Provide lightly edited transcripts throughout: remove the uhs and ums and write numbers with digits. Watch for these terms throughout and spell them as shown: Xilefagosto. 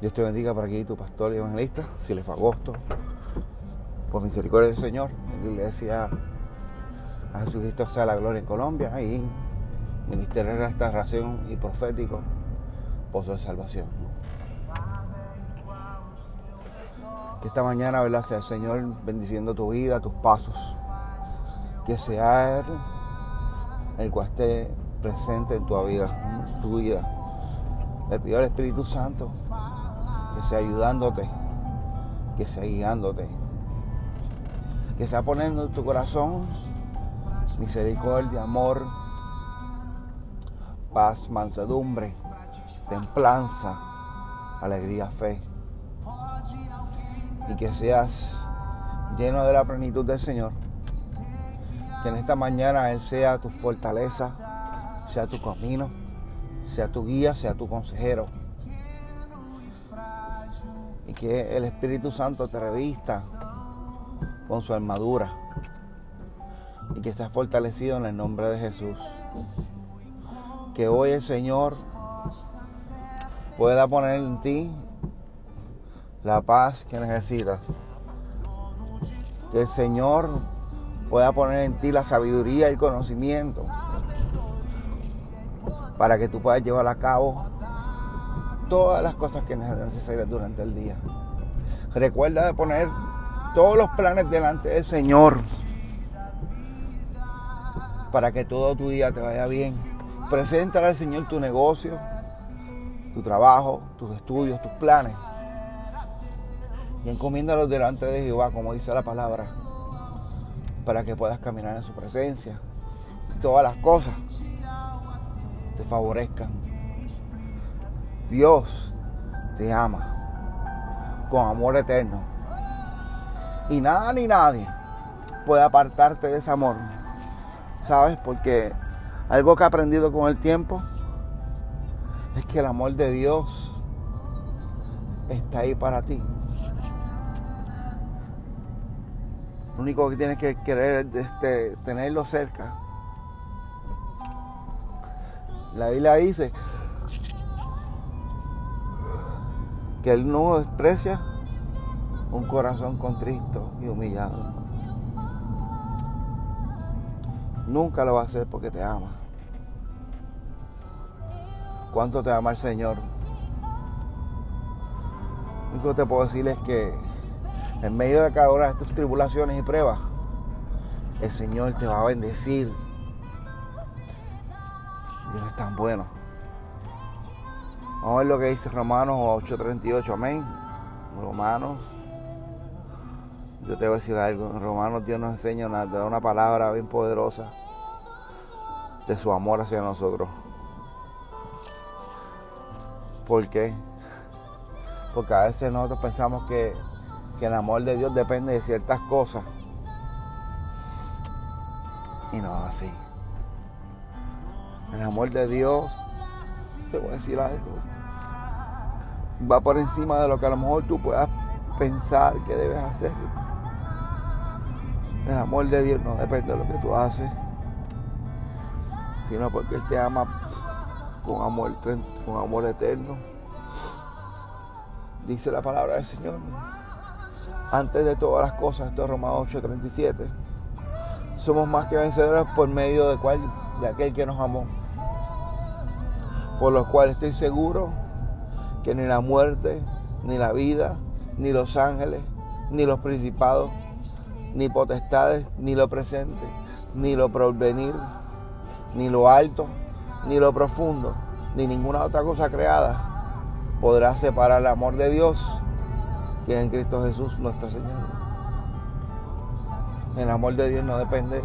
Dios te bendiga por aquí, tu pastor y evangelista, Xilefagosto. Por misericordia del Señor, la Iglesia a Jesucristo sea la gloria en Colombia y Ministerio de Restauración y Profético, Pozo de Salvación. Que esta mañana, ¿verdad?, sea el Señor bendiciendo tu vida, tus pasos. Que sea Él el cual esté presente en tu vida. Le pido al Espíritu Santo que sea ayudándote, que sea guiándote, que sea poniendo en tu corazón misericordia, amor, paz, mansedumbre, templanza, alegría, fe. Y que seas lleno de la plenitud del Señor. Que en esta mañana Él sea tu fortaleza, sea tu camino, sea tu guía, sea tu consejero. Y que el Espíritu Santo te revista con su armadura y que seas fortalecido en el nombre de Jesús. Que hoy el Señor pueda poner en ti la paz que necesitas. Que el Señor pueda poner en ti la sabiduría y el conocimiento para que tú puedas llevar a cabo todas las cosas que necesitas durante el día. Recuerda de poner todos los planes delante del Señor para que todo tu día te vaya bien. Preséntale al Señor tu negocio, tu trabajo, tus estudios, tus planes y encomiéndalos delante de Jehová, como dice la palabra, para que puedas caminar en su presencia y todas las cosas te favorezcan. Dios te ama con amor eterno y nada ni nadie puede apartarte de ese amor, ¿sabes? Porque algo que he aprendido con el tiempo es que el amor de Dios está ahí para ti. Lo único que tienes que querer es tenerlo cerca. La Biblia dice que Él no desprecia un corazón contrito y humillado. Nunca lo va a hacer porque te ama. ¿Cuánto te ama el Señor? Lo único que te puedo decir es que en medio de cada una de tus tribulaciones y pruebas, el Señor te va a bendecir. Dios es tan bueno. Vamos a ver lo que dice Romanos 8:38. Amén. Romanos. Yo te voy a decir algo, en Romanos Dios nos enseña una palabra bien poderosa de su amor hacia nosotros. ¿Por qué? Porque a veces nosotros pensamos que el amor de Dios depende de ciertas cosas. Y no es así. El amor de Dios, te voy a decir algo, va por encima de lo que a lo mejor tú puedas pensar que debes hacer. El amor de Dios no depende de lo que tú haces, sino porque Él te ama con amor eterno. Dice la palabra del Señor, antes de todas las cosas, esto es Romanos 8:37, somos más que vencedores por medio de aquel que nos amó, por lo cual estoy seguro que ni la muerte, ni la vida, ni los ángeles, ni los principados, ni potestades, ni lo presente, ni lo porvenir, ni lo alto, ni lo profundo, ni ninguna otra cosa creada podrá separar el amor de Dios que es en Cristo Jesús nuestro Señor. El amor de Dios no depende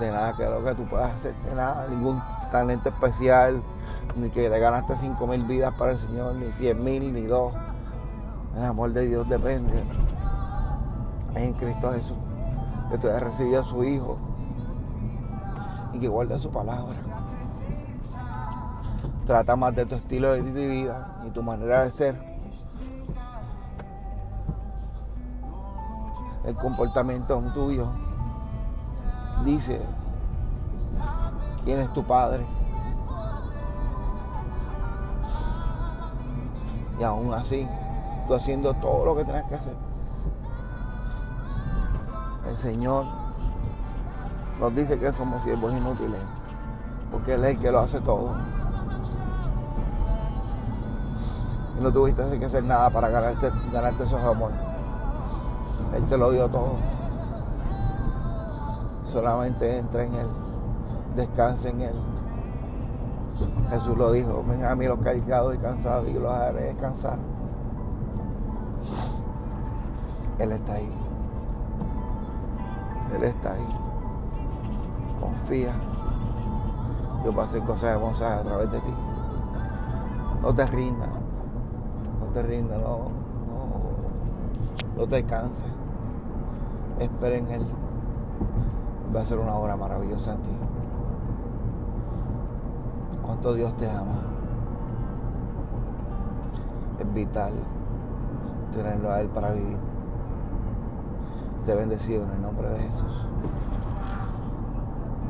de nada que lo que tú puedas hacer, de nada, ningún talento especial, ni que te ganaste 5,000 vidas para el Señor, ni 100,000, ni 2. El amor de Dios depende en Cristo Jesús, que tú hayas recibido a su Hijo y que guarde su palabra. Trata más de tu estilo de vida y tu manera de ser. El comportamiento tuyo dice quién es tu Padre. y aún así tú haciendo todo lo que tenés que hacer. El Señor nos dice que somos siervos inútiles, porque Él es el que lo hace todo. Y no tuviste que hacer nada para ganarte esos amores. Él te lo dio todo. Solamente entra en Él, descansa en Él. Jesús lo dijo: ven a mí los cargados y cansados y los haré descansar. Él está ahí. Él está ahí. Confía. Dios va a hacer cosas hermosas a través de ti. No te rindas. No te rindas. No te canses. Espera en Él. Va a ser una obra maravillosa en ti. Cuánto Dios te ama. Es vital tenerlo a Él para vivir. Sé bendecido en el nombre de Jesús.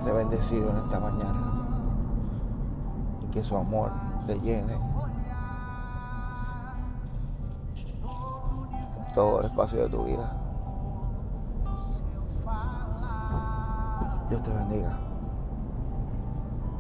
Sé bendecido en esta mañana. Y que su amor te llene todo el espacio de tu vida. Dios te bendiga.